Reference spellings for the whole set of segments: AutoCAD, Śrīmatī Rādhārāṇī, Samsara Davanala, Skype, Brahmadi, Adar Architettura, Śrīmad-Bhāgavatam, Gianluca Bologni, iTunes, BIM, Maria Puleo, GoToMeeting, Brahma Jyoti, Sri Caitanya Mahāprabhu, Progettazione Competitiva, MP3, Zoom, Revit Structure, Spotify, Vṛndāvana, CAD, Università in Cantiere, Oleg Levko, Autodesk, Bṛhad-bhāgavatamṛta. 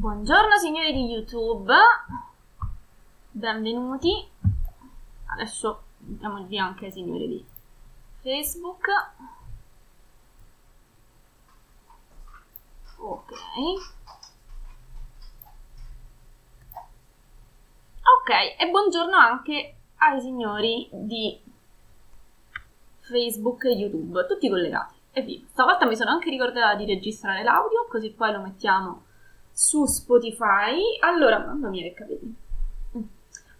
Buongiorno signori di YouTube, benvenuti. Adesso diamo il via anche ai signori di Facebook. Ok, e buongiorno anche ai signori di Facebook e YouTube, tutti collegati. E via. Stavolta mi sono anche ricordata di registrare l'audio, così poi lo mettiamo su Spotify. Allora, mamma mia che capelli.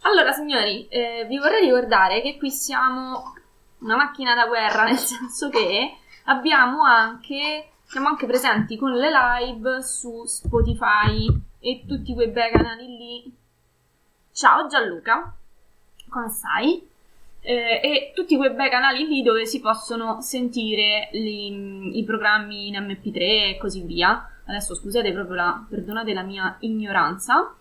Allora signori, vi vorrei ricordare che qui siamo una macchina da guerra, nel senso che siamo anche presenti con le live su Spotify e tutti quei bei canali lì. Ciao Gianluca, come stai? E tutti quei bei canali lì dove si possono sentire i programmi in MP3 e così via. Adesso scusate proprio perdonate la mia ignoranza,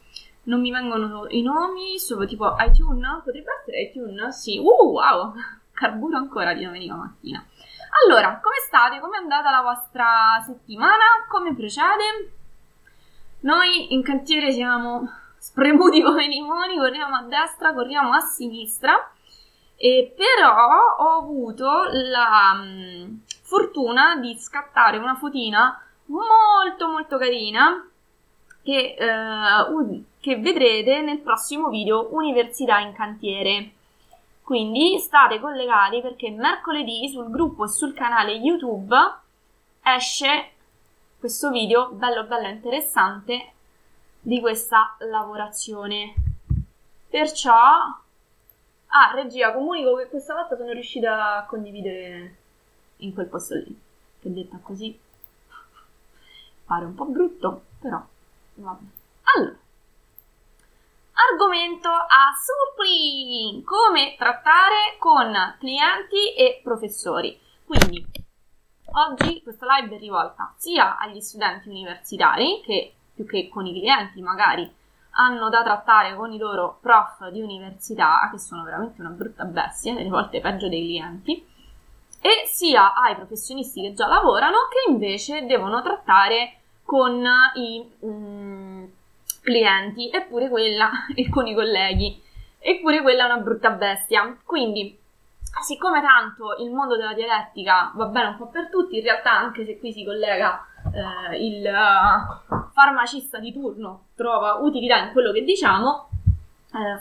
non mi vengono i nomi, sono tipo iTunes, potrebbe essere iTunes? Sì, wow, carburo ancora di domenica mattina. Allora, come state? Com'è andata la vostra settimana? Come procede? Noi in cantiere siamo spremuti come limoni, corriamo a destra, corriamo a sinistra. E però ho avuto la fortuna di scattare una fotina molto molto carina che vedrete nel prossimo video Università in Cantiere. Quindi state collegati perché mercoledì sul gruppo e sul canale YouTube esce questo video bello bello interessante di questa lavorazione. Perciò... Ah, regia, comunico che questa volta sono riuscita a condividere in quel posto lì, che detta così pare un po' brutto, però vabbè. Allora, argomento a surprise, come trattare con clienti e professori. Quindi, oggi questa live è rivolta sia agli studenti universitari, che più che con i clienti magari hanno da trattare con i loro prof di università, che sono veramente una brutta bestia, delle volte peggio dei clienti, e sia ai professionisti che già lavorano, che invece devono trattare con i clienti, eppure quella, e con i colleghi, eppure quella è una brutta bestia. Quindi, siccome tanto il mondo della dialettica va bene un po' per tutti, in realtà anche se qui si collega il farmacista di turno trova utilità in quello che diciamo,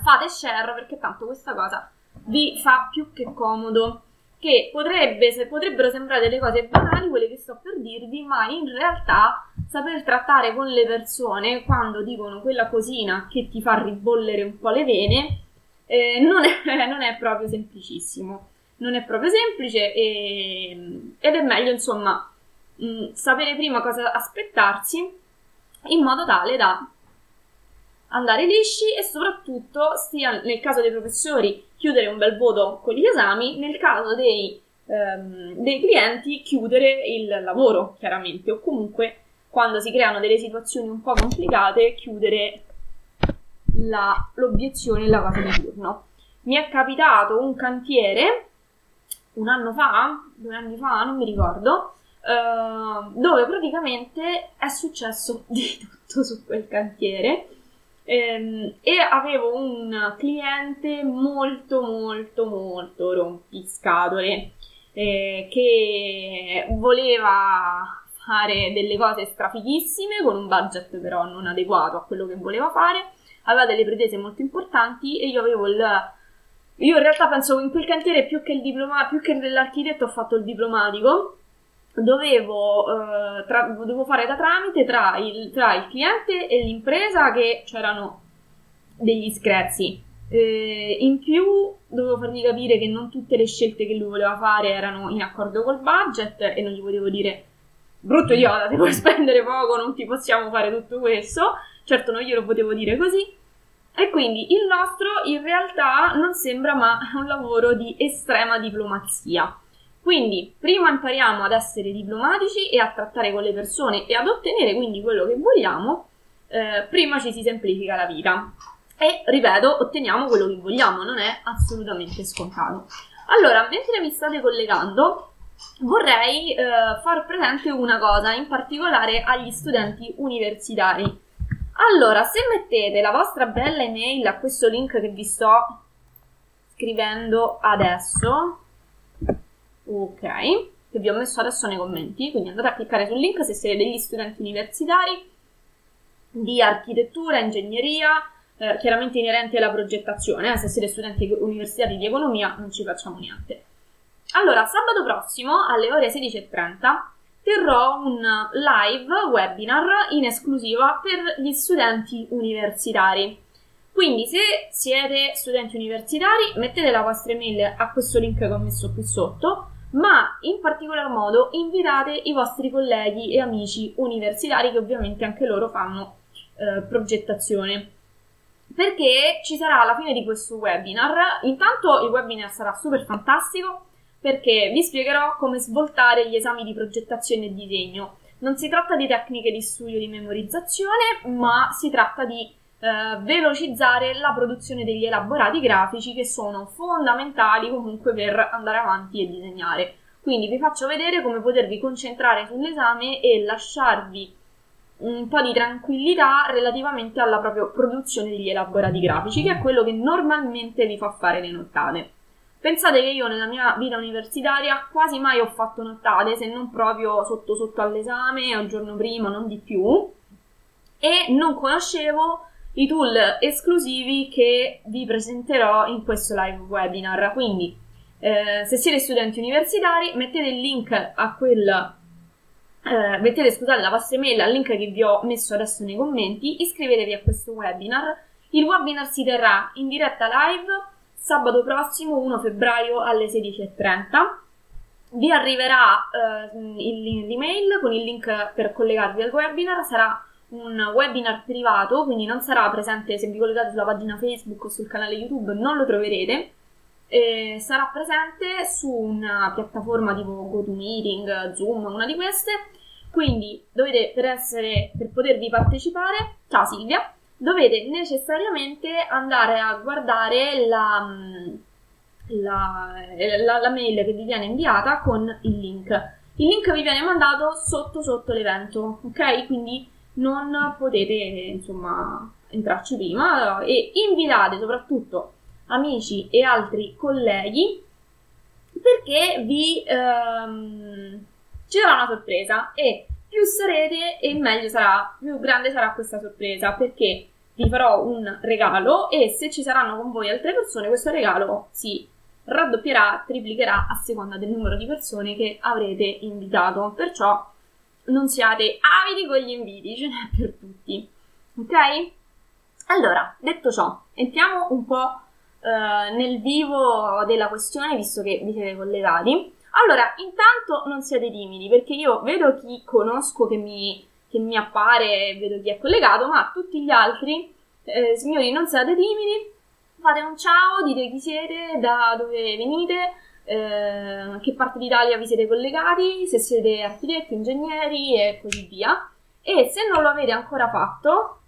fate share perché tanto questa cosa vi fa più che comodo, che potrebbero sembrare delle cose banali quelle che sto per dirvi, ma in realtà saper trattare con le persone quando dicono quella cosina che ti fa ribollere un po' le vene non è proprio semplicissimo, non è proprio semplice ed è meglio insomma sapere prima cosa aspettarsi in modo tale da andare lisci e soprattutto, sia nel caso dei professori, chiudere un bel voto con gli esami, nel caso dei clienti chiudere il lavoro chiaramente, o comunque quando si creano delle situazioni un po' complicate chiudere l'obiezione e la cosa di turno. Mi è capitato un cantiere un anno fa, 2 anni fa, non mi ricordo, dove praticamente è successo di tutto su quel cantiere e avevo un cliente molto molto molto rompiscatole che voleva fare delle cose strafighissime con un budget però non adeguato a quello che voleva fare, aveva delle pretese molto importanti e io in realtà penso che in quel cantiere più che dell'architetto ho fatto il diplomatico. Dovevo fare da tramite tra il cliente e l'impresa, che c'erano degli screzi. In più dovevo fargli capire che non tutte le scelte che lui voleva fare erano in accordo col budget e non gli potevo dire brutto idiota, se vuoi spendere poco non ti possiamo fare tutto questo. Certo non glielo potevo dire così. E quindi il nostro in realtà non sembra, ma è un lavoro di estrema diplomazia. Quindi prima impariamo ad essere diplomatici e a trattare con le persone e ad ottenere quindi quello che vogliamo, prima ci si semplifica la vita. E ripeto, otteniamo quello che vogliamo, non è assolutamente scontato. Allora, mentre mi state collegando, vorrei far presente una cosa, in particolare agli studenti universitari. Allora, se mettete la vostra bella email a questo link che vi sto scrivendo adesso, ok, che vi ho messo adesso nei commenti, quindi andate a cliccare sul link se siete degli studenti universitari di architettura, ingegneria, chiaramente inerente alla progettazione, se siete studenti universitari di economia non ci facciamo niente. Allora, sabato prossimo alle ore 16:30 terrò un live webinar in esclusiva per gli studenti universitari. Quindi se siete studenti universitari mettete la vostra email a questo link che ho messo qui sotto, ma in particolar modo invitate i vostri colleghi e amici universitari che ovviamente anche loro fanno progettazione. Perché ci sarà alla fine di questo webinar, intanto il webinar sarà super fantastico perché vi spiegherò come svoltare gli esami di progettazione e disegno. Non si tratta di tecniche di studio, di memorizzazione, ma si tratta di velocizzare la produzione degli elaborati grafici che sono fondamentali comunque per andare avanti e disegnare. Quindi vi faccio vedere come potervi concentrare sull'esame e lasciarvi un po' di tranquillità relativamente alla propria produzione degli elaborati grafici, che è quello che normalmente vi fa fare le nottate. Pensate che io nella mia vita universitaria quasi mai ho fatto nottate, se non proprio sotto sotto all'esame o il giorno prima, non di più, e non conoscevo i tool esclusivi che vi presenterò in questo live webinar. Quindi se siete studenti universitari mettete il link a quel mettete la vostra email al link che vi ho messo adesso nei commenti, iscrivetevi a questo webinar. Il webinar si terrà in diretta live sabato prossimo 1 febbraio alle 16:30. Vi arriverà l'email con il link per collegarvi al webinar. Sarà un webinar privato, quindi non sarà presente, se vi collegate sulla pagina Facebook o sul canale YouTube non lo troverete. Sarà presente su una piattaforma tipo GoToMeeting, Zoom, una di queste. Quindi dovete, per potervi partecipare, ciao Silvia, dovete necessariamente andare a guardare la mail che vi viene inviata con il link. Il link vi viene mandato sotto sotto l'evento, ok? Quindi non potete insomma entrarci prima, e invitate soprattutto amici e altri colleghi perché ci sarà una sorpresa, e più sarete e meglio sarà, più grande sarà questa sorpresa, perché vi farò un regalo e se ci saranno con voi altre persone questo regalo si raddoppierà, triplicherà a seconda del numero di persone che avrete invitato, perciò non siate avidi con gli inviti, ce n'è per tutti, ok? Allora, detto ciò, entriamo un po' nel vivo della questione, visto che vi siete collegati. Allora, intanto non siate timidi, perché io vedo chi conosco che mi appare, vedo chi è collegato, ma tutti gli altri, signori, non siate timidi, fate un ciao, dite chi siete, da dove venite, che parte d'Italia vi siete collegati, se siete architetti, ingegneri e così via. E se non lo avete ancora fatto,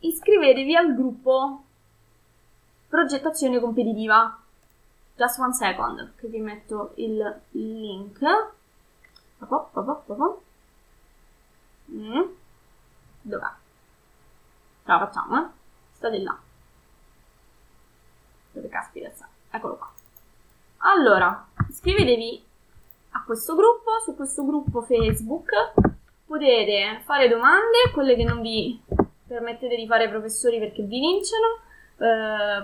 iscrivetevi al gruppo Progettazione Competitiva. Just one second, che vi metto il link. Dov'è? Ce la facciamo, eh? State là. Dove caspita sta? Eccolo qua. Allora, iscrivetevi a questo gruppo, su questo gruppo Facebook. Potete fare domande, quelle che non vi permettete di fare ai professori perché vi linciano.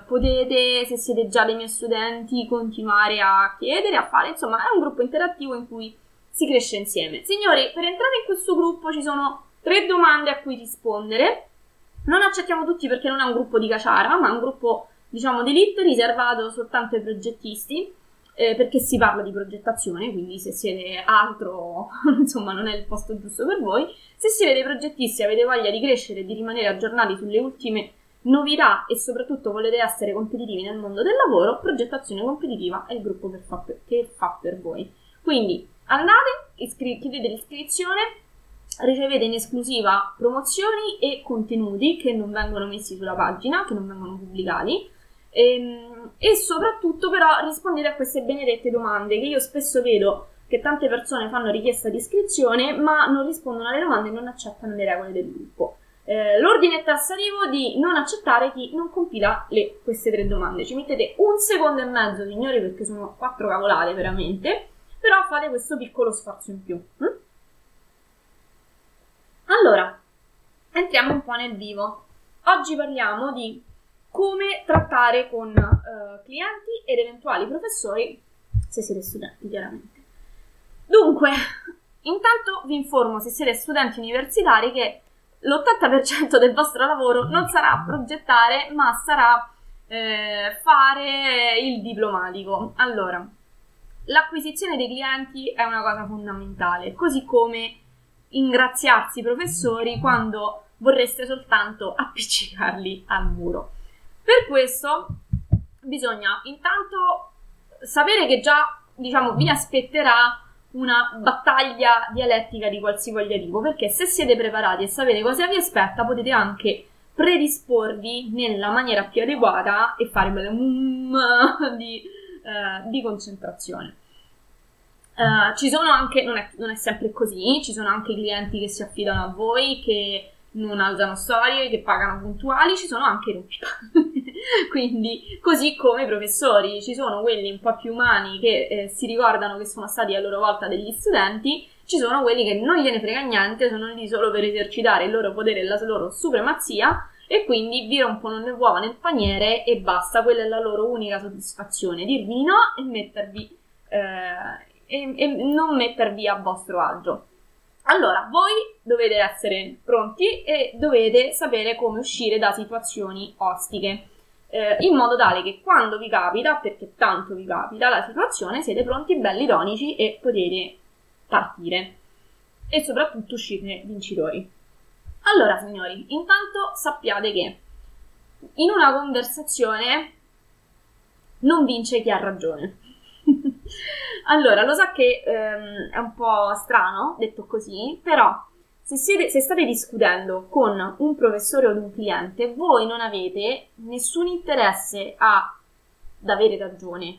Potete, se siete già dei miei studenti, continuare a chiedere, a fare, insomma è un gruppo interattivo in cui si cresce insieme. Signori, per entrare in questo gruppo ci sono 3 domande a cui rispondere. Non accettiamo tutti perché non è un gruppo di caciara, ma è un gruppo, diciamo, d'élite riservato soltanto ai progettisti, perché si parla di progettazione, quindi se siete altro insomma non è il posto giusto per voi. Se siete dei progettisti, avete voglia di crescere e di rimanere aggiornati sulle ultime novità e soprattutto volete essere competitivi nel mondo del lavoro, Progettazione Competitiva è il gruppo che fa per voi. Quindi andate, chiedete l'iscrizione, ricevete in esclusiva promozioni e contenuti che non vengono messi sulla pagina, che non vengono pubblicati, e soprattutto però rispondete a queste benedette domande, che io spesso vedo che tante persone fanno richiesta di iscrizione ma non rispondono alle domande e non accettano le regole del gruppo. L'ordine tassativo di non accettare chi non compila queste tre domande. Ci mettete 1,5 secondi, signori, perché sono 4 cavolate veramente, però fate questo piccolo sforzo in più. Allora, entriamo un po' nel vivo. Oggi parliamo di come trattare con clienti ed eventuali professori, se siete studenti chiaramente. Dunque, intanto vi informo, se siete studenti universitari, che l'80% del vostro lavoro non sarà progettare, ma sarà fare il diplomatico. Allora, l'acquisizione dei clienti è una cosa fondamentale, così come ingraziarsi i professori quando vorreste soltanto appiccicarli al muro. Per questo bisogna intanto sapere che già, vi aspetterà una battaglia dialettica di qualsivoglia tipo, perché se siete preparati e sapete cosa vi aspetta, potete anche predisporvi nella maniera più adeguata e fare di concentrazione. Ci sono anche, non è sempre così, ci sono anche clienti che si affidano a voi, che non alzano storie, che pagano puntuali, ci sono anche rompipalle. Quindi, così come i professori, ci sono quelli un po' più umani che si ricordano che sono stati a loro volta degli studenti, ci sono quelli che non gliene frega niente, sono lì solo per esercitare il loro potere e la loro supremazia, e quindi vi rompono le uova nel paniere e basta, quella è la loro unica soddisfazione, dirvi no e mettervi e non mettervi a vostro agio. Allora, voi dovete essere pronti e dovete sapere come uscire da situazioni ostiche, in modo tale che quando vi capita, perché tanto vi capita la situazione, siete pronti, belli ironici, e potete partire e soprattutto uscirne vincitori. Allora, signori, intanto sappiate che in una conversazione non vince chi ha ragione. Allora, lo so che è un po' strano detto così, però se state discutendo con un professore o un cliente, voi non avete nessun interesse ad avere ragione,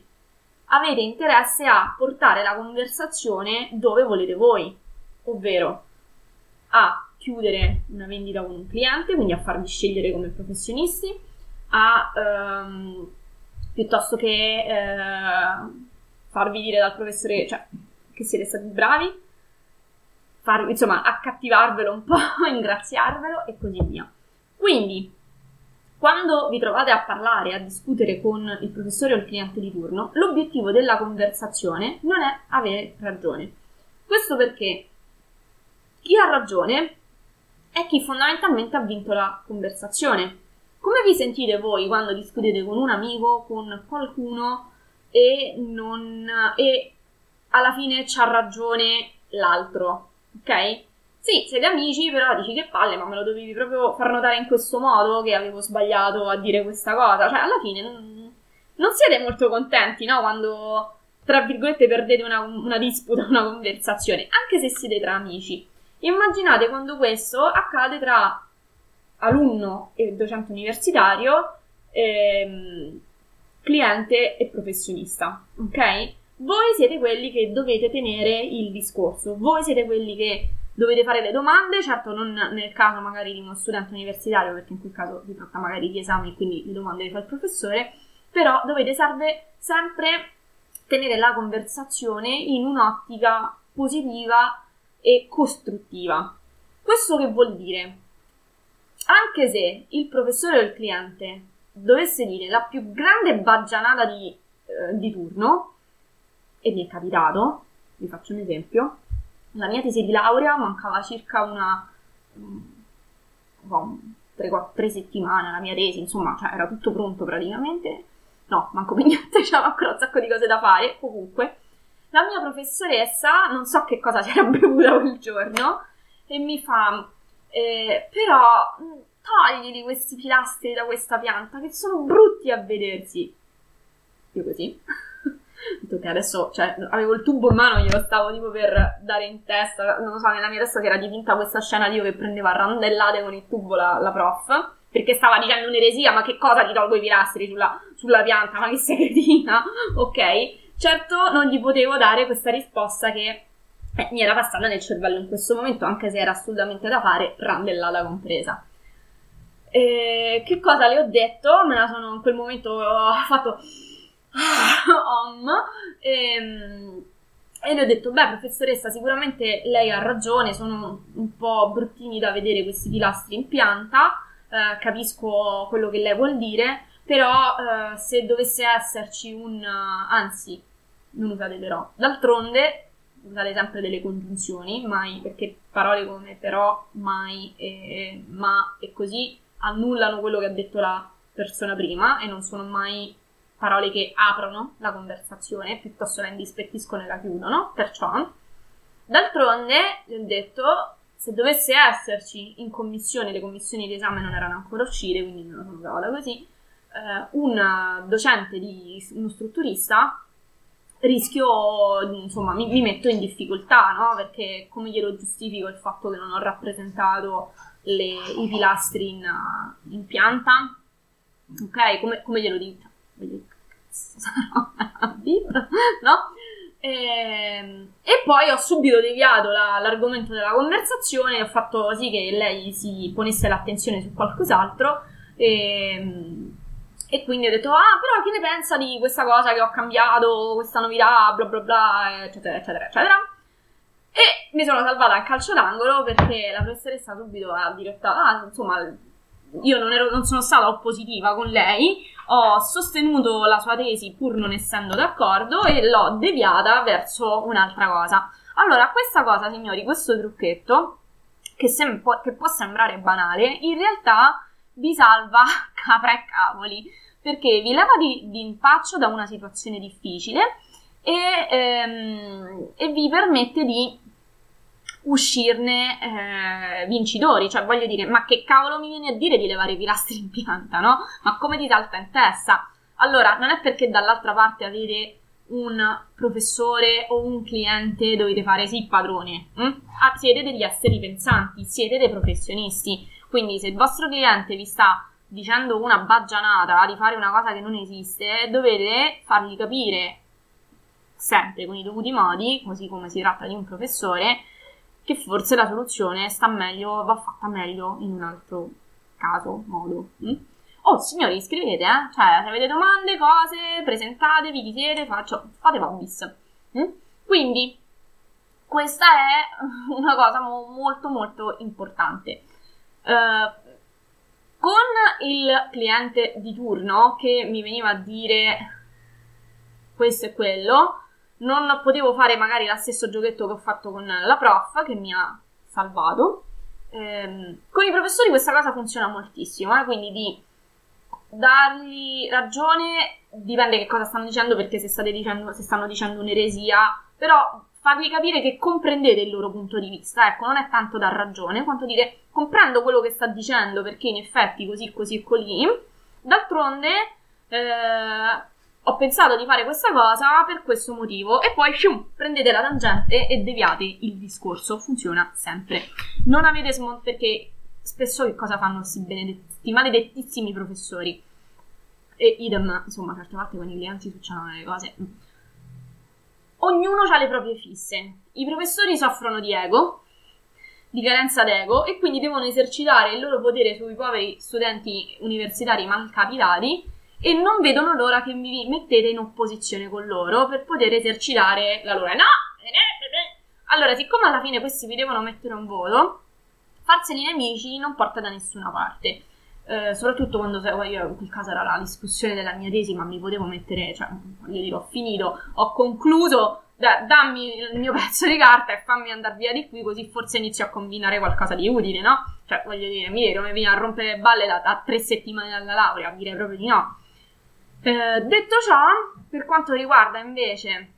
avete interesse a portare la conversazione dove volete voi, ovvero a chiudere una vendita con un cliente, quindi a farvi scegliere come professionisti, piuttosto che farvi dire dal professore che siete stati bravi, accattivarvelo un po', ingraziarvelo e così via. Quindi, quando vi trovate a parlare, a discutere con il professore o il cliente di turno, l'obiettivo della conversazione non è avere ragione. Questo perché chi ha ragione è chi fondamentalmente ha vinto la conversazione. Come vi sentite voi quando discutete con un amico, con qualcuno, e alla fine c'ha ragione l'altro, ok? Sì, siete amici, però dici che palle, ma me lo dovevi proprio far notare in questo modo che avevo sbagliato a dire questa cosa. Alla fine non siete molto contenti, no? Quando, tra virgolette, perdete una disputa, una conversazione, anche se siete tra amici. Immaginate quando questo accade tra alunno e docente universitario, cliente e professionista, ok? Voi siete quelli che dovete tenere il discorso, voi siete quelli che dovete fare le domande, certo non nel caso magari di uno studente universitario, perché in quel caso si tratta magari di esami, quindi le domande le fa il professore, però dovete sempre tenere la conversazione in un'ottica positiva e costruttiva. Questo che vuol dire? Anche se il professore o il cliente dovesse dire la più grande baggianata di turno, e mi è capitato, vi faccio un esempio, la mia tesi di laurea mancava circa 3-4 settimane, la mia tesi, era tutto pronto praticamente, no, manco per niente, c'avevo ancora un sacco di cose da fare, comunque, la mia professoressa, non so che cosa si era bevuta quel giorno, e mi fa... però togli questi pilastri da questa pianta che sono brutti a vedersi. Io così detto che adesso avevo il tubo in mano, glielo stavo per dare in testa, non lo so, nella mia testa si era dipinta questa scena di io che prendeva randellate con il tubo la prof, perché stava dicendo un'eresia, ma che cosa, ti tolgo i pilastri sulla pianta, ma che sei cretina, ok? Certo non gli potevo dare questa risposta che mi era passata nel cervello in questo momento, anche se era assolutamente da fare, randellata compresa. Che cosa le ho detto? Me la sono in quel momento, ho fatto e le ho detto: beh, professoressa, sicuramente lei ha ragione, sono un po' bruttini da vedere questi pilastri in pianta, capisco quello che lei vuol dire, però se dovesse esserci anzi, non usate però, d'altronde usate sempre delle congiunzioni, mai, perché parole come però, mai, ma e così annullano quello che ha detto la persona prima e non sono mai parole che aprono la conversazione, piuttosto la indispettiscono e la chiudono. Perciò, d'altronde, vi ho detto, se dovesse esserci in commissione, le commissioni di esame non erano ancora uscite, quindi me lo sono trovata così, un docente di uno strutturista, rischio, insomma, mi metto in difficoltà, no? Perché come glielo giustifico il fatto che non ho rappresentato i pilastri in pianta? Ok, come glielo dico? No? E poi ho subito deviato l'argomento della conversazione e ho fatto sì che lei si ponesse l'attenzione su qualcos'altro e quindi ho detto: ah, però che ne pensa di questa cosa che ho cambiato, questa novità, bla bla bla, eccetera eccetera eccetera. E mi sono salvata al calcio d'angolo perché la professoressa subito ha dirottato, insomma, io non sono stata oppositiva con lei, ho sostenuto la sua tesi pur non essendo d'accordo e l'ho deviata verso un'altra cosa. Allora, questa cosa, signori, questo trucchetto, che può sembrare banale, in realtà vi salva capra e cavoli, perché vi leva di impaccio da una situazione difficile e vi permette di uscirne vincitori. Cioè, voglio dire, ma che cavolo mi viene a dire di levare i pilastri in pianta, no? Ma come ti salta in testa? Allora, non è perché dall'altra parte avete un professore o un cliente dovete fare sì padrone. Siete degli esseri pensanti, siete dei professionisti. Quindi se il vostro cliente vi sta dicendo una baggianata di fare una cosa che non esiste, dovete fargli capire sempre con i dovuti modi, così come si tratta di un professore, che forse la soluzione sta meglio, va fatta meglio in un altro caso, modo. Oh, signori, scrivete, cioè, se avete domande, cose, presentatevi, chi siete, fate vabbis. Quindi, questa è una cosa molto molto importante. Con il cliente di turno che mi veniva a dire questo e quello, non potevo fare magari lo stesso giochetto che ho fatto con la prof, che mi ha salvato. Con i professori questa cosa funziona moltissimo, quindi di dargli ragione, dipende che cosa stanno dicendo, perché se stanno dicendo un'eresia, però fargli capire che comprendete il loro punto di vista. Ecco, non è tanto dar ragione, quanto dire: comprendo quello che sta dicendo, perché in effetti così, così e colì. D'altronde, ho pensato di fare questa cosa per questo motivo, e poi prendete la tangente e deviate il discorso. Funziona sempre. Non avete perché spesso che cosa fanno questi maledettissimi professori? E idem, insomma, certe volte con i clienti succedono le cose. Ognuno ha le proprie fisse. I professori soffrono di ego, di carenza d'ego, e quindi devono esercitare il loro potere sui poveri studenti universitari malcapitati, e non vedono l'ora che vi mettete in opposizione con loro per poter esercitare la loro. No! Allora, siccome alla fine questi vi devono mettere un voto, farseli nemici non porta da nessuna parte. Soprattutto quando, in quel caso era la discussione della mia tesi, ma mi potevo mettere, cioè, voglio dire, ho finito, ho concluso, dammi il mio pezzo di carta e fammi andare via di qui, così forse inizio a combinare qualcosa di utile, no? Cioè, voglio dire, mi viene a rompere le balle da 3 settimane dalla laurea, direi proprio di no. Detto ciò, per quanto riguarda invece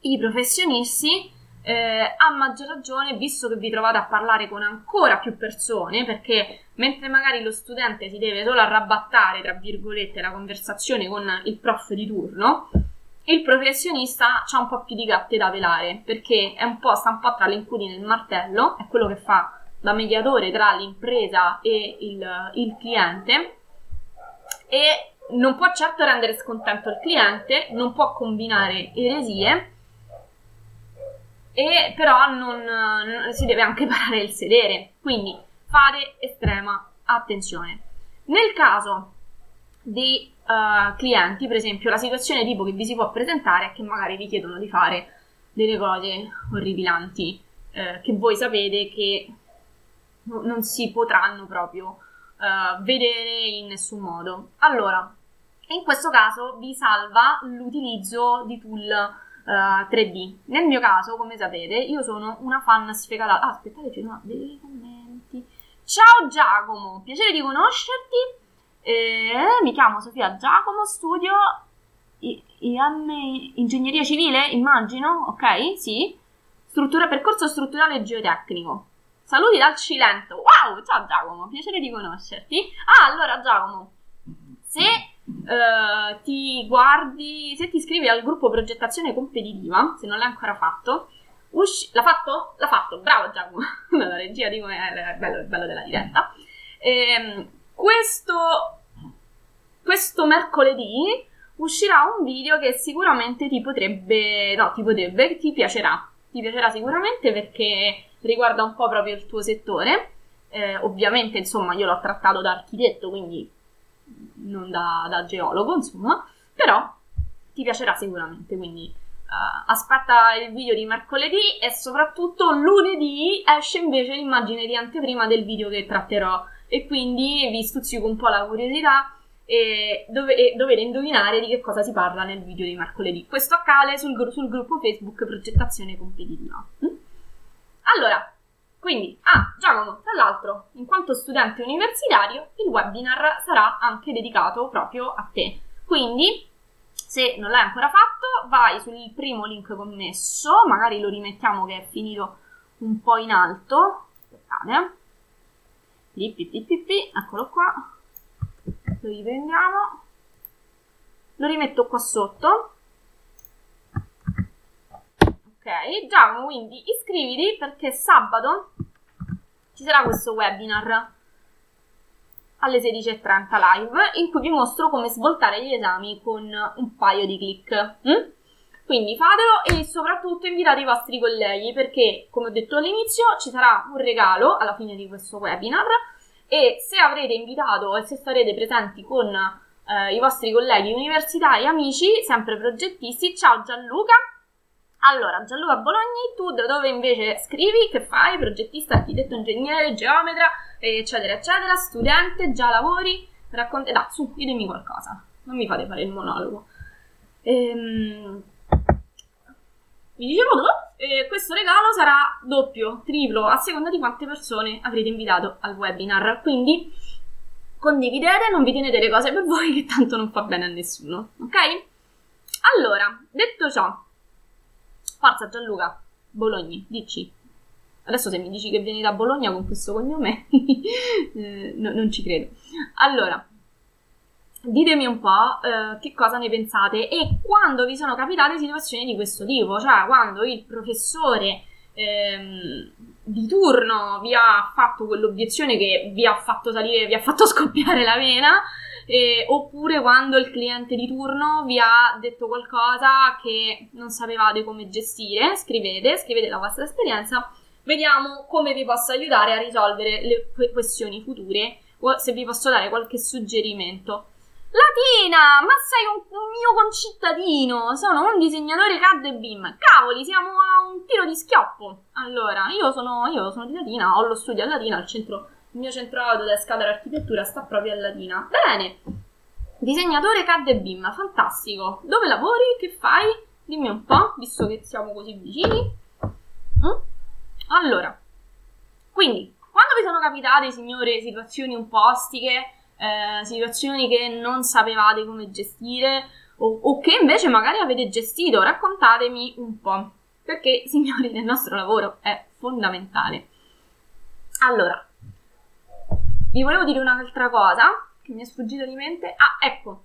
i professionisti, a maggior ragione, visto che vi trovate a parlare con ancora più persone, perché mentre magari lo studente si deve solo arrabattare, tra virgolette, la conversazione con il prof di turno, il professionista ha un po' più di gatte da pelare, perché sta un po' tra l'incudine e il martello, è quello che fa da mediatore tra l'impresa e il cliente, e non può certo rendere scontento il cliente, non può combinare eresie, e però non si deve anche parare il sedere. Quindi fate estrema attenzione. Nel caso di clienti, per esempio, la situazione tipo che vi si può presentare è che magari vi chiedono di fare delle cose orripilanti, che voi sapete che non si potranno proprio vedere in nessun modo. Allora, in questo caso vi salva l'utilizzo di tool 3D. Nel mio caso, come sapete, io sono una fan sfegatata. Ah, aspettate, ci sono dei commenti. Ciao Giacomo, piacere di conoscerti. Mi chiamo Sofia Giacomo, studio IM Ingegneria Civile, immagino, ok? Sì. Percorso strutturale geotecnico. Saluti dal Cilento. Wow, ciao Giacomo, piacere di conoscerti. Ah, allora Giacomo, se ti iscrivi al gruppo Progettazione Competitiva, se non l'hai ancora fatto, l'ha fatto? L'ha fatto, bravo Giacomo, la regia di come è bello della diretta. Questo mercoledì uscirà un video che sicuramente ti piacerà. Ti piacerà sicuramente perché riguarda un po' proprio il tuo settore. Ovviamente, insomma, io l'ho trattato da architetto, quindi non da geologo, insomma, però ti piacerà sicuramente, quindi aspetta il video di mercoledì e soprattutto lunedì esce invece l'immagine di anteprima del video che tratterò e quindi vi stuzzico un po' la curiosità e dovete indovinare di che cosa si parla nel video di mercoledì. Questo accade sul gruppo Facebook Progettazione Competitiva. Allora, quindi, Giacomo, tra l'altro, in quanto studente universitario, il webinar sarà anche dedicato proprio a te. Quindi, se non l'hai ancora fatto, vai sul primo link commesso, magari lo rimettiamo che è finito un po' in alto. Aspettate. Eccolo qua. Lo riprendiamo. Lo rimetto qua sotto. Ok, Giacomo, quindi iscriviti perché sabato ci sarà questo webinar alle 16:30 live in cui vi mostro come svoltare gli esami con un paio di click. Quindi fatelo e soprattutto invitate i vostri colleghi perché, come ho detto all'inizio, ci sarà un regalo alla fine di questo webinar e se avrete invitato e se sarete presenti con i vostri colleghi universitari, amici, sempre progettisti. Ciao Gianluca! Allora, Gianluca Bologni, tu da dove invece scrivi? Che fai? Progettista, architetto, ingegnere, geometra, eccetera, eccetera, studente, già lavori, racconta, su, ditemi qualcosa, non mi fate fare il monologo. Vi dicevo, questo regalo sarà doppio, triplo, a seconda di quante persone avrete invitato al webinar, quindi condividete, non vi tenete le cose per voi che tanto non fa bene a nessuno, ok? Allora, detto ciò, forza Gianluca, Bologni, dici. Adesso se mi dici che vieni da Bologna con questo cognome, no, non ci credo. Allora, ditemi un po' che cosa ne pensate e quando vi sono capitate situazioni di questo tipo, cioè quando il professore di turno vi ha fatto quell'obiezione che vi ha fatto salire, vi ha fatto scoppiare la vena, oppure quando il cliente di turno vi ha detto qualcosa che non sapevate come gestire, scrivete la vostra esperienza, vediamo come vi posso aiutare a risolvere le questioni future o se vi posso dare qualche suggerimento. Latina, ma sei un mio concittadino, sono un disegnatore CAD e BIM, cavoli, siamo a un tiro di schioppo. Allora, io sono di Latina, ho lo studio a Latina, il mio centro Autodesk Adar Architettura sta proprio a Latina. Bene, disegnatore CAD e BIM, fantastico. Dove lavori? Che fai? Dimmi un po', visto che siamo così vicini. Allora, quindi, quando vi sono capitate, signore, situazioni un po' ostiche, situazioni che non sapevate come gestire o che invece magari avete gestito, raccontatemi un po', perché, signori, nel nostro lavoro è fondamentale. Allora, vi volevo dire un'altra cosa che mi è sfuggita di mente. Ah, ecco,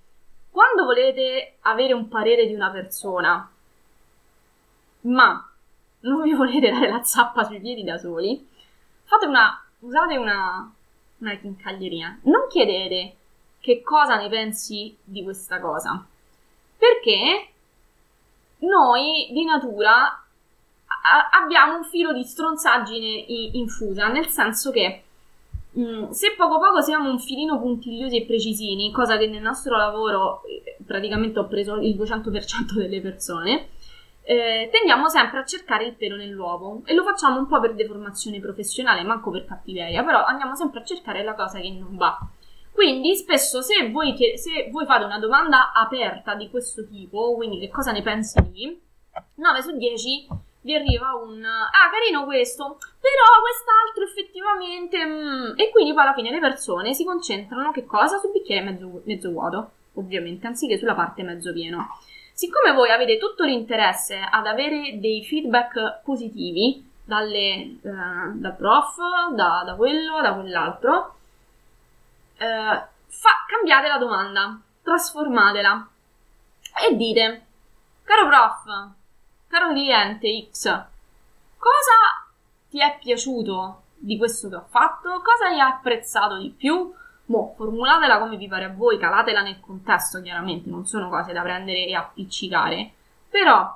quando volete avere un parere di una persona, ma non vi volete dare la zappa sui piedi da soli, usate una chincaglieria. Non chiedete che cosa ne pensi di questa cosa, perché noi di natura abbiamo un filo di stronzaggine infusa, nel senso che se poco poco siamo un filino puntigliosi e precisini, cosa che nel nostro lavoro praticamente ho preso il 200% delle persone, tendiamo sempre a cercare il pelo nell'uovo, e lo facciamo un po' per deformazione professionale, manco per cattiveria, però andiamo sempre a cercare la cosa che non va. Quindi spesso se voi fate una domanda aperta di questo tipo, quindi che cosa ne pensi di, 9 su 10 vi arriva un carino questo, però quest'altro effettivamente e quindi poi alla fine le persone si concentrano che cosa? Sul bicchiere mezzo vuoto, ovviamente, anziché sulla parte mezzo pieno. Siccome voi avete tutto l'interesse ad avere dei feedback positivi dal prof, da quello, da quell'altro, cambiate la domanda, trasformatela e dite: caro prof, caro cliente X, cosa ti è piaciuto di questo che ho fatto? Cosa hai apprezzato di più? Formulatela come vi pare a voi, calatela nel contesto, chiaramente non sono cose da prendere e appiccicare, però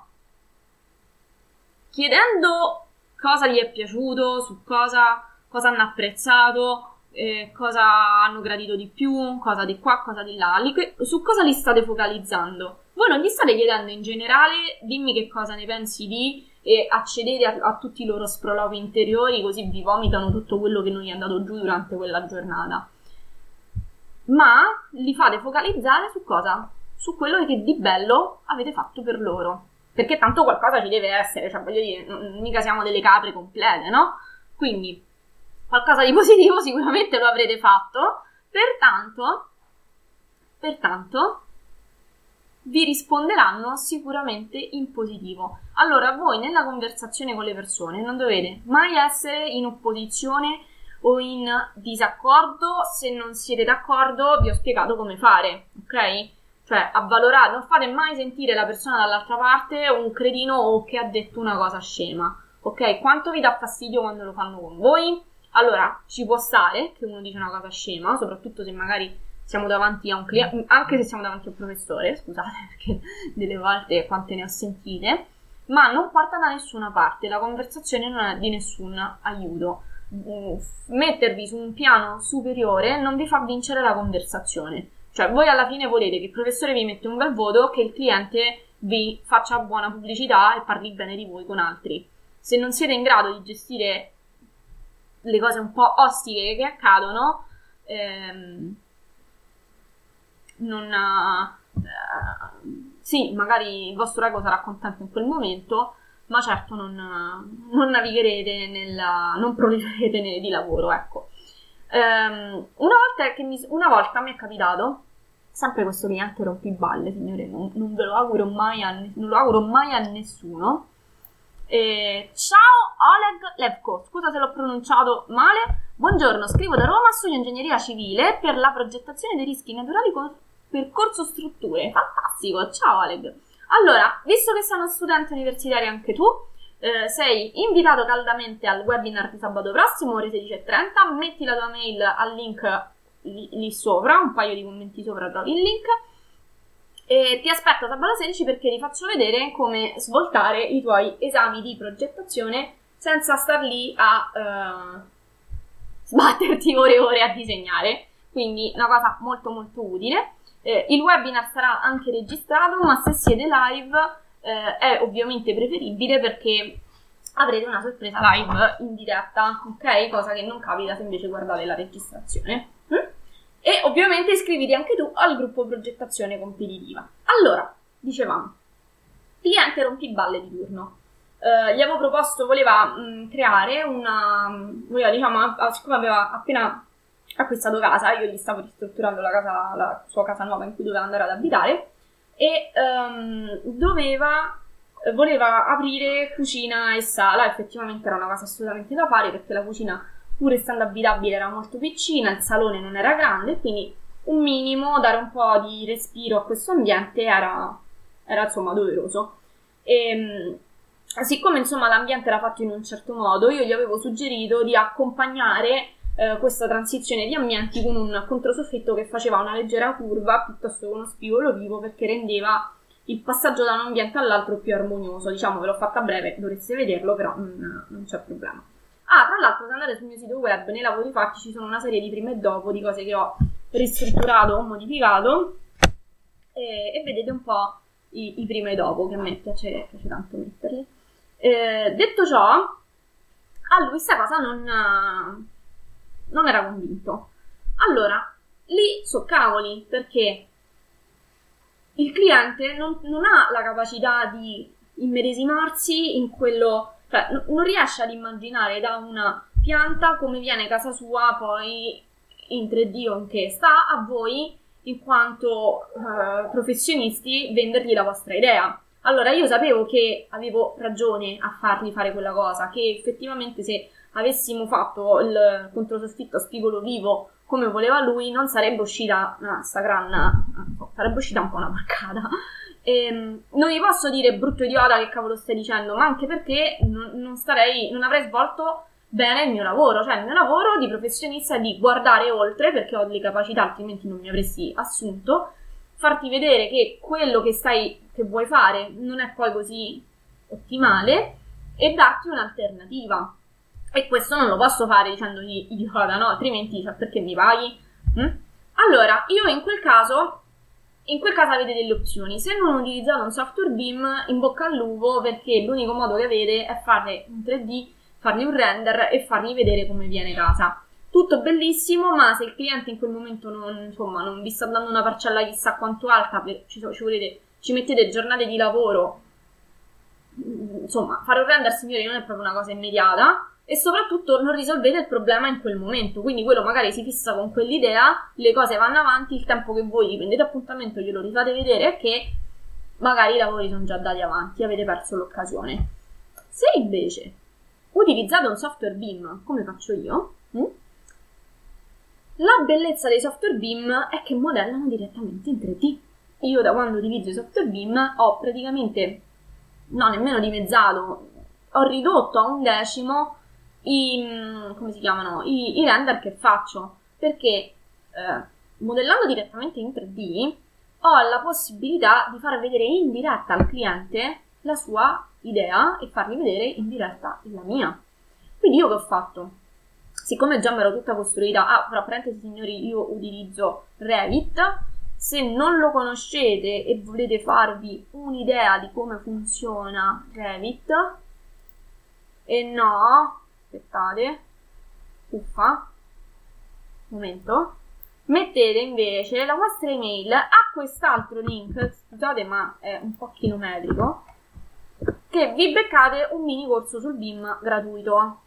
chiedendo cosa gli è piaciuto, su cosa hanno apprezzato, cosa hanno gradito di più, cosa di qua, cosa di là, su cosa li state focalizzando. Voi non gli state chiedendo in generale dimmi che cosa ne pensi di, e accedete a tutti i loro sproloqui interiori, così vi vomitano tutto quello che non gli è andato giù durante quella giornata, ma li fate focalizzare su cosa? Su quello che di bello avete fatto per loro, perché tanto qualcosa ci deve essere, cioè voglio dire, mica siamo delle capre complete, no? Quindi qualcosa di positivo sicuramente lo avrete fatto, pertanto vi risponderanno sicuramente in positivo. Allora voi nella conversazione con le persone non dovete mai essere in opposizione o in disaccordo. Se non siete d'accordo vi ho spiegato come fare, ok? Cioè avvalorate, non fate mai sentire la persona dall'altra parte un cretino o che ha detto una cosa scema, ok? Quanto vi dà fastidio quando lo fanno con voi? Allora, ci può stare che uno dice una cosa scema, soprattutto se magari siamo davanti a un cliente, anche se siamo davanti a un professore, scusate, perché delle volte quante ne ho sentite, ma non porta da nessuna parte, la conversazione non è di nessun aiuto. Mettervi su un piano superiore non vi fa vincere la conversazione. Cioè, voi alla fine volete che il professore vi mette un bel voto, che il cliente vi faccia buona pubblicità e parli bene di voi con altri. Se non siete in grado di gestire le cose un po' ostiche che accadono, sì, magari il vostro ego sarà contento in quel momento, ma certo non navigherete non prolifererete di lavoro, ecco. Una volta mi è capitato, sempre questo cliente rompiballe, signore, non ve lo auguro mai a nessuno. Ciao Oleg Levko, scusa se l'ho pronunciato male. Buongiorno, scrivo da Roma, studio ingegneria civile per la progettazione dei rischi naturali con percorso strutture. Fantastico, ciao Oleg. Allora, visto che sei uno studente universitario anche tu, sei invitato caldamente al webinar di sabato prossimo, ore 16:30. Metti la tua mail al link lì sopra, un paio di commenti sopra trovi il link. E ti aspetto sabato 16 perché ti faccio vedere come svoltare i tuoi esami di progettazione senza star lì a sbatterti ore e ore a disegnare, quindi una cosa molto molto utile. Il webinar sarà anche registrato, ma se siete live è ovviamente preferibile perché avrete una sorpresa live in diretta, ok? Cosa che non capita se invece guardate la registrazione. E ovviamente iscriviti anche tu al gruppo Progettazione Competitiva. Allora, dicevamo, cliente rompiballe di turno. Gli avevo proposto, siccome aveva appena acquistato casa, io gli stavo ristrutturando la sua casa nuova in cui doveva andare ad abitare, e voleva aprire cucina e sala. Effettivamente era una cosa assolutamente da fare, perché la cucina, pur essendo abitabile, era molto piccina, il salone non era grande, quindi un minimo, dare un po' di respiro a questo ambiente era insomma doveroso. E siccome insomma l'ambiente era fatto in un certo modo, io gli avevo suggerito di accompagnare questa transizione di ambienti con un controsoffitto che faceva una leggera curva piuttosto che uno spigolo vivo, perché rendeva il passaggio da un ambiente all'altro più armonioso. Diciamo, ve l'ho fatta breve, dovreste vederlo, però non c'è problema. Tra l'altro, se andate sul mio sito web, nei lavori fatti ci sono una serie di prima e dopo di cose che ho ristrutturato o modificato, e vedete un po' i prima e dopo, che a me piace tanto metterli. Detto ciò, a lui questa cosa non era convinto. Allora, lì so cavoli, perché il cliente non ha la capacità di immedesimarsi in quello, cioè non riesce ad immaginare da una pianta come viene casa sua poi in 3D o in che. Sta a voi, in quanto professionisti, vendergli la vostra idea. Allora, io sapevo che avevo ragione a fargli fare quella cosa, che effettivamente se avessimo fatto il controsoffitto a spigolo vivo come voleva lui, non sarebbe uscita una sarebbe uscita un po' una marcata. Non gli posso dire brutto idiota che cavolo stai dicendo, ma anche perché non avrei svolto bene il mio lavoro, cioè il mio lavoro di professionista è di guardare oltre, perché ho delle capacità, altrimenti non mi avresti assunto, farti vedere che quello che vuoi fare non è poi così ottimale e darti un'alternativa. E questo non lo posso fare dicendogli idiota, no? Altrimenti, cioè, perché mi paghi? Allora, io in quel caso avete delle opzioni. Se non utilizzate un software BIM, in bocca al lupo, perché l'unico modo che avete è fare un 3D, fargli un render e fargli vedere come viene casa. Tutto bellissimo, ma se il cliente in quel momento non vi sta dando una parcella chissà quanto alta, ci mettete giornate di lavoro, insomma, fare un render, signori, non è proprio una cosa immediata, e soprattutto non risolvete il problema in quel momento. Quindi quello magari si fissa con quell'idea, le cose vanno avanti, il tempo che voi gli prendete appuntamento glielo rifate vedere è che magari i lavori sono già dati avanti, avete perso l'occasione. Se invece utilizzate un software BIM, come faccio io, la bellezza dei software BIM è che modellano direttamente in 3D. Io da quando utilizzo i software BIM ho praticamente, no, nemmeno dimezzato, ho ridotto a un decimo i render che faccio, perché modellando direttamente in 3D ho la possibilità di far vedere in diretta al cliente la sua idea e fargli vedere in diretta la mia. Quindi io che ho fatto? Siccome già me l'ho tutta costruita, fra parentesi signori, io utilizzo Revit. Se non lo conoscete e volete farvi un'idea di come funziona Revit, mettete invece la vostra email a quest'altro link, scusate ma è un po' chilometrico, che vi beccate un mini corso sul BIM gratuito.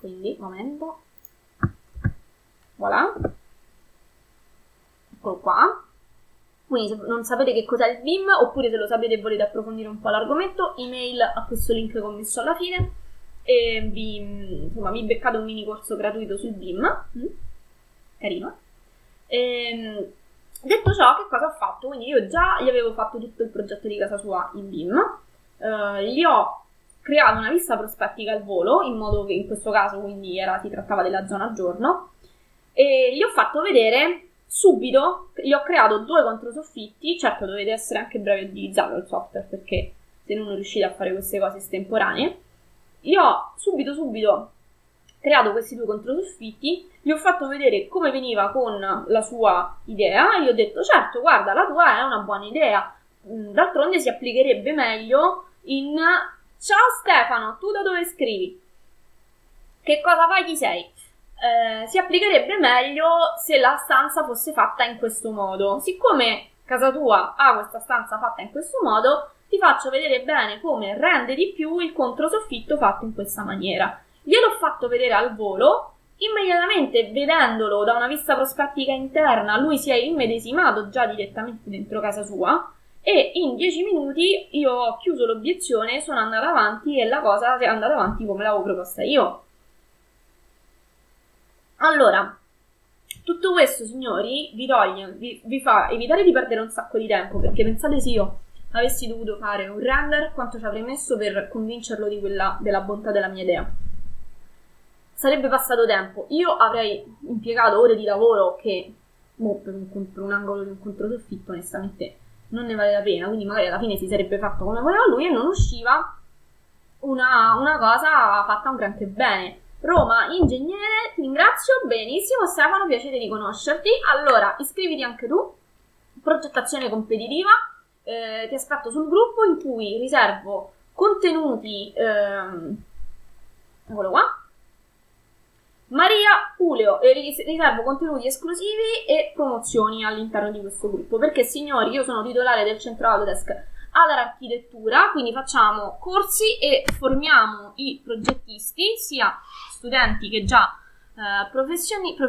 Quindi, momento, voilà, eccolo qua. Quindi se non sapete che cos'è il BIM, oppure se lo sapete e volete approfondire un po' l'argomento, email a questo link che ho messo alla fine e vi beccate un mini corso gratuito sul BIM. Carino. Detto ciò, che cosa ho fatto? Quindi io già gli avevo fatto tutto il progetto di casa sua in BIM, gli ho creato una vista prospettica al volo, in modo che in questo caso quindi si trattava della zona giorno, e gli ho fatto vedere subito, gli ho creato 2 controsoffitti. Certo, dovete essere anche bravi a utilizzare il software, perché se non riuscite a fare queste cose estemporanee, gli ho subito creato questi 2 controsoffitti, gli ho fatto vedere come veniva con la sua idea e gli ho detto: certo, guarda, la tua è una buona idea, d'altronde si applicherebbe meglio in ciao Stefano, tu da dove scrivi? Che cosa fai? Chi sei? Si applicherebbe meglio se la stanza fosse fatta in questo modo. Siccome casa tua ha questa stanza fatta in questo modo, ti faccio vedere bene come rende di più il controsoffitto fatto in questa maniera. Gliel'ho fatto vedere al volo, immediatamente vedendolo da una vista prospettica interna, lui si è immedesimato già direttamente dentro casa sua, e in 10 minuti io ho chiuso l'obiezione, sono andata avanti e la cosa è andata avanti come l'avevo proposta io. Allora, tutto questo, signori, vi fa evitare di perdere un sacco di tempo, perché pensate se io avessi dovuto fare un render, quanto ci avrei messo per convincerlo della bontà della mia idea. Sarebbe passato tempo, io avrei impiegato ore di lavoro che per un angolo di un controsoffitto onestamente non ne vale la pena, quindi magari alla fine si sarebbe fatto come voleva lui e non usciva una cosa fatta un granché bene. Roma, ingegnere, ti ringrazio, benissimo Stefano, piacere di conoscerti. Allora, iscriviti anche tu, progettazione competitiva, ti aspetto sul gruppo in cui riservo contenuti, eccolo qua, Maria Puleo, riservo contenuti esclusivi e promozioni all'interno di questo gruppo, perché signori, io sono titolare del centro Autodesk Adar Architettura, quindi facciamo corsi e formiamo i progettisti, sia studenti che già professionisti,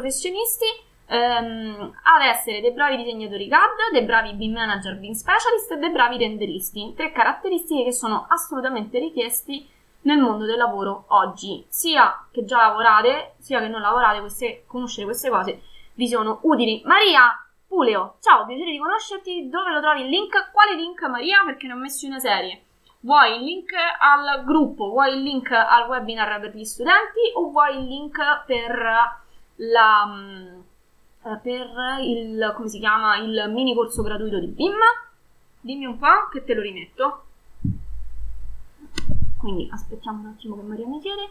ad essere dei bravi disegnatori CAD, dei bravi BIM manager, BIM specialist e dei bravi renderisti, tre caratteristiche che sono assolutamente richiesti nel mondo del lavoro oggi. Sia che già lavorate, sia che non lavorate, conoscere queste cose vi sono utili. Maria Puleo, ciao, piacere di conoscerti, dove lo trovi il link? Quale link, Maria? Perché ne ho messi una serie. Vuoi il link al gruppo, vuoi il link al webinar per gli studenti o vuoi il link per il come si chiama, il mini corso gratuito di BIM? Dimmi un po' che te lo rimetto. Quindi aspettiamo un attimo che Maria mi chiede.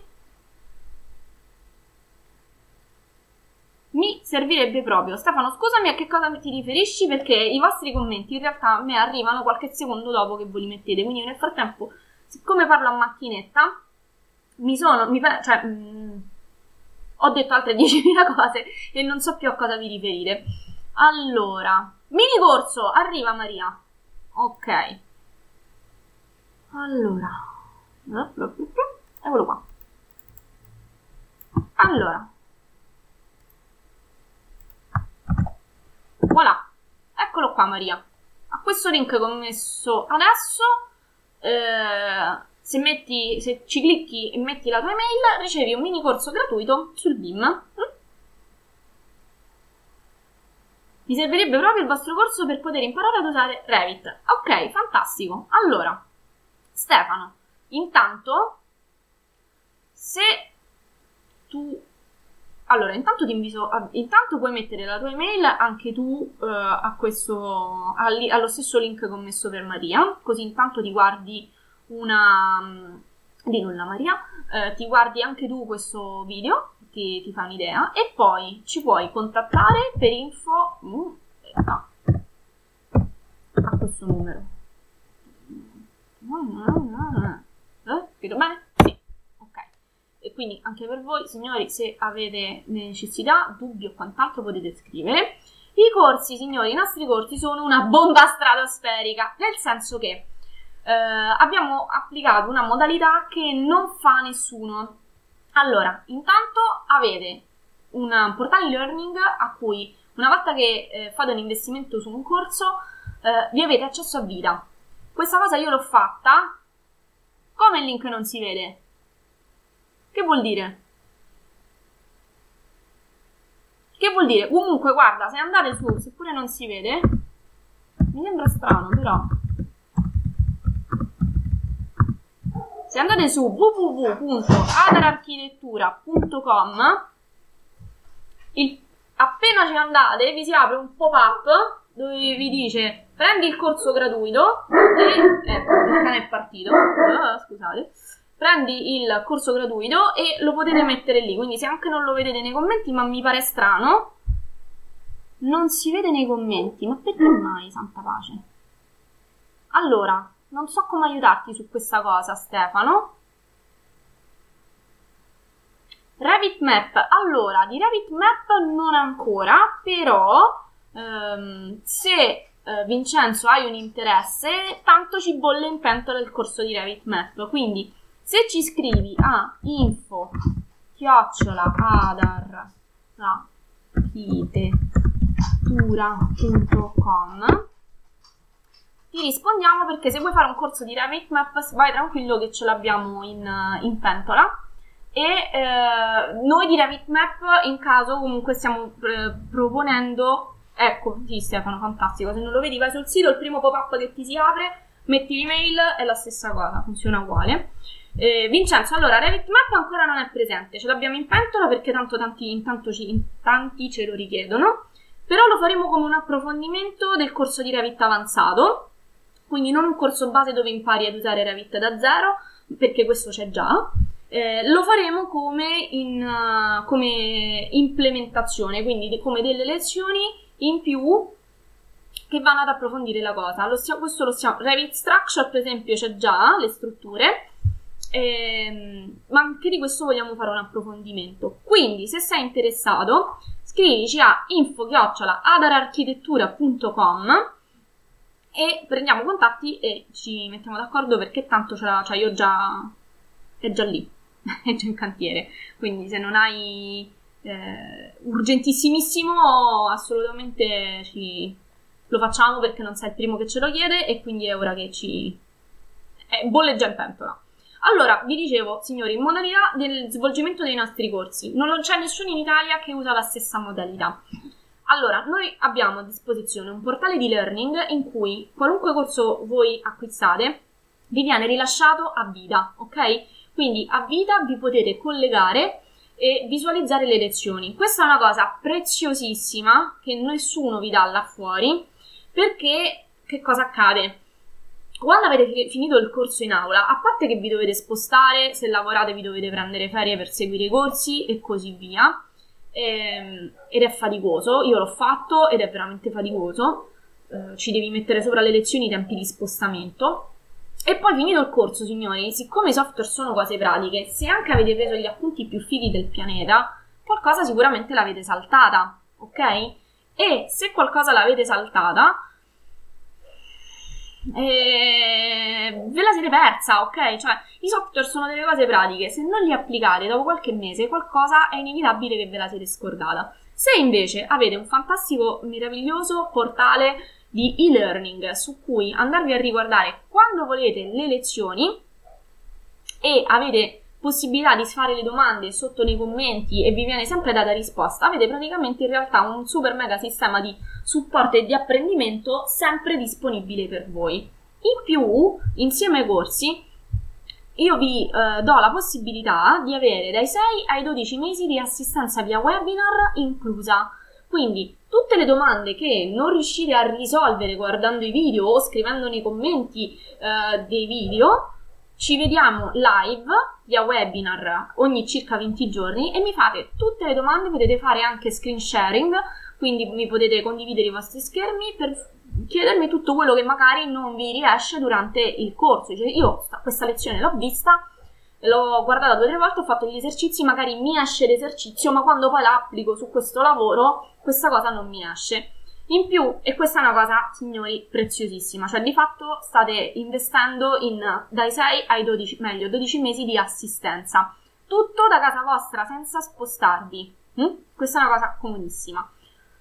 Mi servirebbe proprio. Stefano, scusami, a che cosa ti riferisci? Perché i vostri commenti in realtà a me arrivano qualche secondo dopo che voi li mettete. Quindi nel frattempo, siccome parlo a macchinetta, ho detto altre 10.000 cose e non so più a cosa vi riferite. Allora, mini corso, arriva Maria. Ok. Allora. Eccolo qua. Allora. Voilà, eccolo qua Maria. A questo link che ho messo adesso, se ci clicchi e metti la tua email, ricevi un mini corso gratuito sul BIM. Mi servirebbe proprio il vostro corso per poter imparare ad usare Revit. Ok, fantastico. Allora, Stefano, intanto intanto puoi mettere la tua email anche tu allo stesso link che ho messo per Maria, così intanto ti guardi ti guardi anche tu questo video, ti fa un'idea e poi ci puoi contattare per info a questo numero. Vedo bene? E quindi anche per voi, signori, se avete necessità, dubbi o quant'altro potete scrivere. I corsi, signori, i nostri corsi sono una bomba stratosferica, nel senso che abbiamo applicato una modalità che non fa nessuno. Allora, intanto avete un portale learning a cui una volta che fate un investimento su un corso, vi avete accesso a vita. Questa cosa io l'ho fatta, come il link non si vede? Che vuol dire? Che vuol dire? Comunque, guarda, se andate su, seppure non si vede, mi sembra strano, però. Se andate su www.adararchitettura.com, appena ci andate, vi si apre un pop-up dove vi dice prendi il corso gratuito e... il cane è partito, scusate. Prendi il corso gratuito e lo potete mettere lì, quindi se anche non lo vedete nei commenti, ma mi pare strano, non si vede nei commenti, ma perché mai, santa pace? Allora, non so come aiutarti su questa cosa, Stefano. Revit Map, allora, di Revit Map non ancora, però se... Vincenzo hai un interesse, tanto ci bolle in pentola il corso di Revit Map, quindi se ci scrivi a info@adararchitettura.com ti rispondiamo, perché se vuoi fare un corso di Revit Map vai tranquillo che ce l'abbiamo in pentola. E noi di Revit Map in caso comunque stiamo proponendo. Ecco, sì Stefano, fantastico, se non lo vedi vai sul sito, il primo pop-up che ti si apre, metti l'email, è la stessa cosa, funziona uguale. Vincenzo, allora, Revit Map ancora non è presente, ce l'abbiamo in pentola perché tanti ce lo richiedono, però lo faremo come un approfondimento del corso di Revit avanzato, quindi non un corso base dove impari ad usare Revit da zero, perché questo c'è già. Lo faremo come implementazione, quindi come delle lezioni in più che vanno ad approfondire la cosa. Revit Structure, per esempio, c'è già, le strutture, ma anche di questo vogliamo fare un approfondimento. Quindi, se sei interessato, scrivici a info@adararchitettura.com e prendiamo contatti e ci mettiamo d'accordo, perché tanto è già lì, è già in cantiere, quindi se non hai urgentissimissimo, assolutamente lo facciamo, perché non sei il primo che ce lo chiede e quindi è ora che bolle già in pentola. Allora, vi dicevo, signori, modalità del svolgimento dei nostri corsi. Non c'è nessuno in Italia che usa la stessa modalità. Allora, noi abbiamo a disposizione un portale di learning in cui qualunque corso voi acquistate vi viene rilasciato a vita, ok? Quindi a vita vi potete collegare e visualizzare le lezioni. Questa è una cosa preziosissima che nessuno vi dà là fuori, perché che cosa accade? Quando avete finito il corso in aula, a parte che vi dovete spostare, se lavorate vi dovete prendere ferie per seguire i corsi e così via, ed è faticoso, io l'ho fatto ed è veramente faticoso, ci devi mettere sopra le lezioni i tempi di spostamento. E poi, finito il corso, signori, siccome i software sono cose pratiche, se anche avete preso gli appunti più fighi del pianeta, qualcosa sicuramente l'avete saltata, ok? E se qualcosa l'avete saltata, ve la siete persa, ok? Cioè, i software sono delle cose pratiche, se non li applicate dopo qualche mese qualcosa è inevitabile che ve la siete scordata. Se invece avete un fantastico, meraviglioso portale di e-learning su cui andarvi a riguardare quando volete le lezioni e avete possibilità di fare le domande sotto nei commenti e vi viene sempre data risposta, avete praticamente in realtà un super mega sistema di supporto e di apprendimento sempre disponibile per voi. In più, insieme ai corsi, io vi do la possibilità di avere dai 6 ai 12 mesi di assistenza via webinar inclusa. Quindi tutte le domande che non riuscite a risolvere guardando i video o scrivendo nei commenti dei video, ci vediamo live via webinar ogni circa 20 giorni e mi fate tutte le domande, potete fare anche screen sharing, quindi mi potete condividere i vostri schermi per chiedermi tutto quello che magari non vi riesce durante il corso. Cioè, io questa lezione l'ho vista, l'ho guardata 2 o 3 volte, ho fatto gli esercizi, magari mi esce l'esercizio, ma quando poi la applico su questo lavoro questa cosa non mi esce. In più, e questa è una cosa, signori, preziosissima, cioè di fatto state investendo in dai 6 ai 12 mesi di assistenza, tutto da casa vostra senza spostarvi. Questa è una cosa comodissima.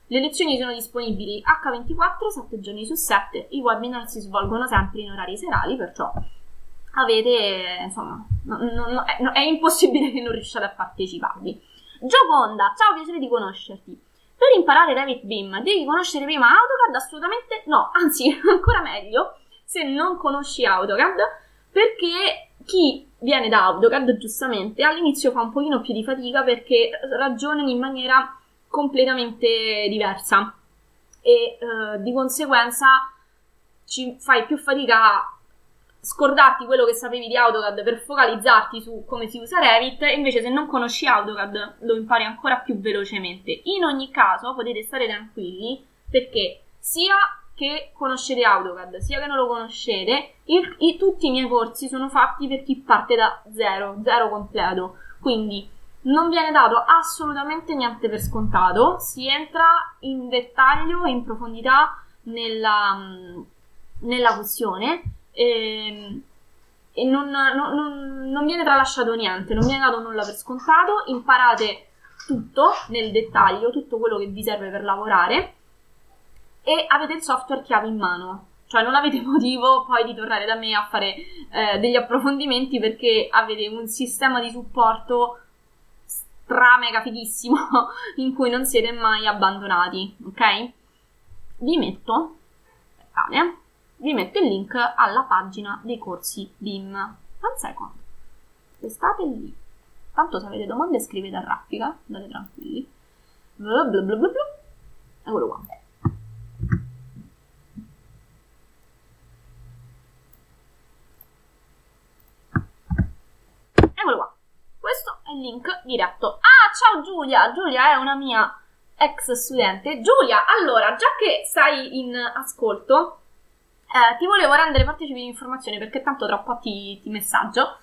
Le lezioni sono disponibili H24, 7 giorni su 7, i webinar si svolgono sempre in orari serali, perciò avete, insomma, è impossibile che non riusciate a parteciparvi. Gioconda, ciao, piacere di conoscerti. Per imparare Revit BIM devi conoscere prima AutoCAD? Assolutamente no, anzi, ancora meglio se non conosci AutoCAD, perché chi viene da AutoCAD giustamente all'inizio fa un pochino più di fatica, perché ragionano in maniera completamente diversa e di conseguenza ci fai più fatica a scordarti quello che sapevi di AutoCAD per focalizzarti su come si usa Revit, e invece se non conosci AutoCAD lo impari ancora più velocemente. In ogni caso potete stare tranquilli, perché sia che conoscete AutoCAD sia che non lo conoscete, tutti i miei corsi sono fatti per chi parte da zero completo, quindi non viene dato assolutamente niente per scontato, si entra in dettaglio e in profondità nella questione e non viene tralasciato niente, non viene dato nulla per scontato, imparate tutto nel dettaglio, tutto quello che vi serve per lavorare, e avete il software chiave in mano, cioè non avete motivo poi di tornare da me a fare degli approfondimenti, perché avete un sistema di supporto mega fighissimo in cui non siete mai abbandonati, ok? Vi metto il link alla pagina dei corsi BIM. Un secondo, restate lì, tanto se avete domande scrivete a raffica, andate tranquilli. Eccolo qua. link diretto. Ah, ciao Giulia! Giulia è una mia ex studente. Giulia, allora, già che sei in ascolto, ti volevo rendere partecipe di informazione, perché tanto tra un po' ti messaggio,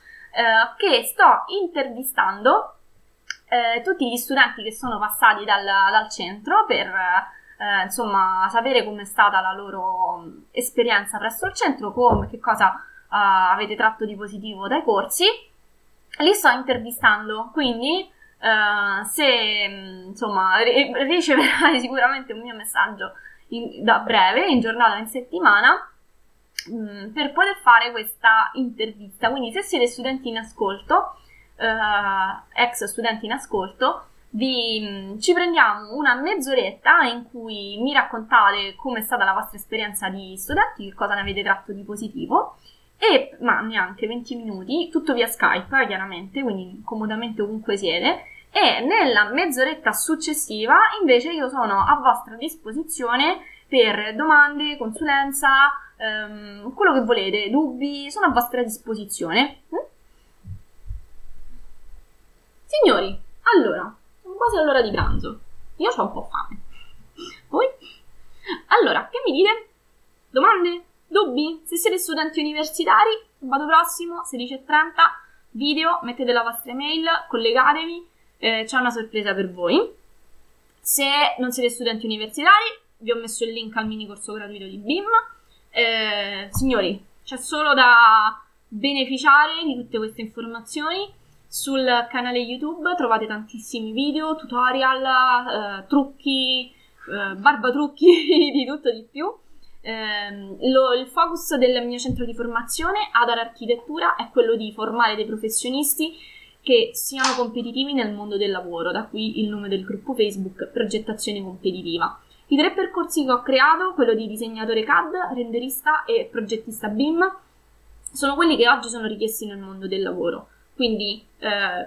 che sto intervistando tutti gli studenti che sono passati dal centro per insomma sapere com'è stata la loro esperienza presso il centro, che cosa avete tratto di positivo dai corsi. Li sto intervistando, quindi se insomma riceverai sicuramente un mio messaggio da breve, in giornata o in settimana, per poter fare questa intervista. Quindi se siete studenti in ascolto, ex studenti in ascolto, ci prendiamo una mezz'oretta in cui mi raccontate com'è stata la vostra esperienza di studenti, che cosa ne avete tratto di positivo, e ma neanche 20 minuti, tutto via Skype chiaramente, quindi comodamente ovunque siete, e nella mezz'oretta successiva invece io sono a vostra disposizione per domande, consulenza, quello che volete, dubbi, sono a vostra disposizione. Signori, allora, sono quasi all'ora di pranzo, io ho un po' fame. Voi? Allora, che mi dite? Domande? Dubbi? Se siete studenti universitari, sabato prossimo, 16.30, video, mettete la vostra email, collegatevi, c'è una sorpresa per voi. Se non siete studenti universitari, vi ho messo il link al mini corso gratuito di BIM. Signori, c'è solo da beneficiare di tutte queste informazioni. Sul canale YouTube trovate tantissimi video, tutorial, trucchi, barbatrucchi, di tutto di più. Il focus del mio centro di formazione, Adar Architettura, è quello di formare dei professionisti che siano competitivi nel mondo del lavoro, da qui il nome del gruppo Facebook, Progettazione Competitiva. I 3 percorsi che ho creato, quello di disegnatore CAD, renderista e progettista BIM, sono quelli che oggi sono richiesti nel mondo del lavoro. Quindi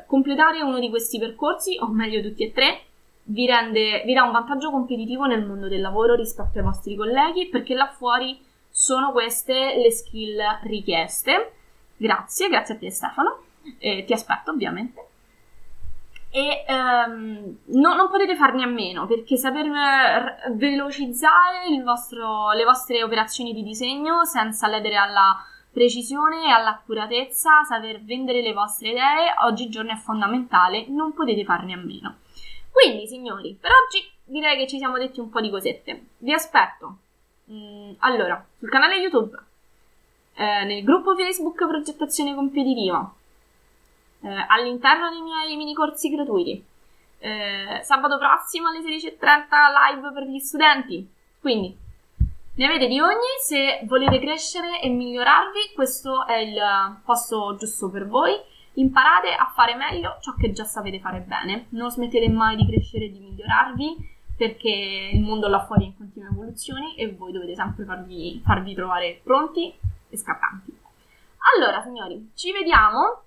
completare uno di questi percorsi, o meglio tutti e 3, vi dà un vantaggio competitivo nel mondo del lavoro rispetto ai vostri colleghi, perché là fuori sono queste le skill richieste. Grazie a te Stefano, ti aspetto ovviamente. E non potete farne a meno, perché saper velocizzare le vostre operazioni di disegno senza ledere alla precisione e all'accuratezza, saper vendere le vostre idee, oggigiorno è fondamentale, non potete farne a meno. Quindi, signori, per oggi direi che ci siamo detti un po' di cosette. Vi aspetto, allora, sul canale YouTube, nel gruppo Facebook Progettazione Competitiva, all'interno dei miei mini corsi gratuiti, sabato prossimo alle 16.30 live per gli studenti. Quindi, ne avete di ogni, se volete crescere e migliorarvi, questo è il posto giusto per voi. Imparate a fare meglio ciò che già sapete fare bene, non smettete mai di crescere e di migliorarvi, perché il mondo là fuori è in continua evoluzione e voi dovete sempre farvi trovare pronti e scappanti. Allora signori, ci vediamo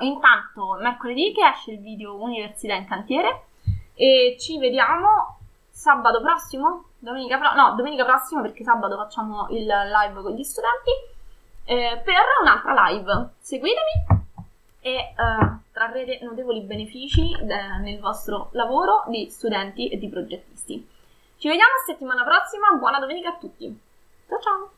intanto mercoledì che esce il video Università in Cantiere, e ci vediamo sabato prossimo, domenica prossima, perché sabato facciamo il live con gli studenti, per un'altra live. Seguitemi e trarrete notevoli benefici nel vostro lavoro di studenti e di progettisti. Ci vediamo settimana prossima, buona domenica a tutti, ciao ciao!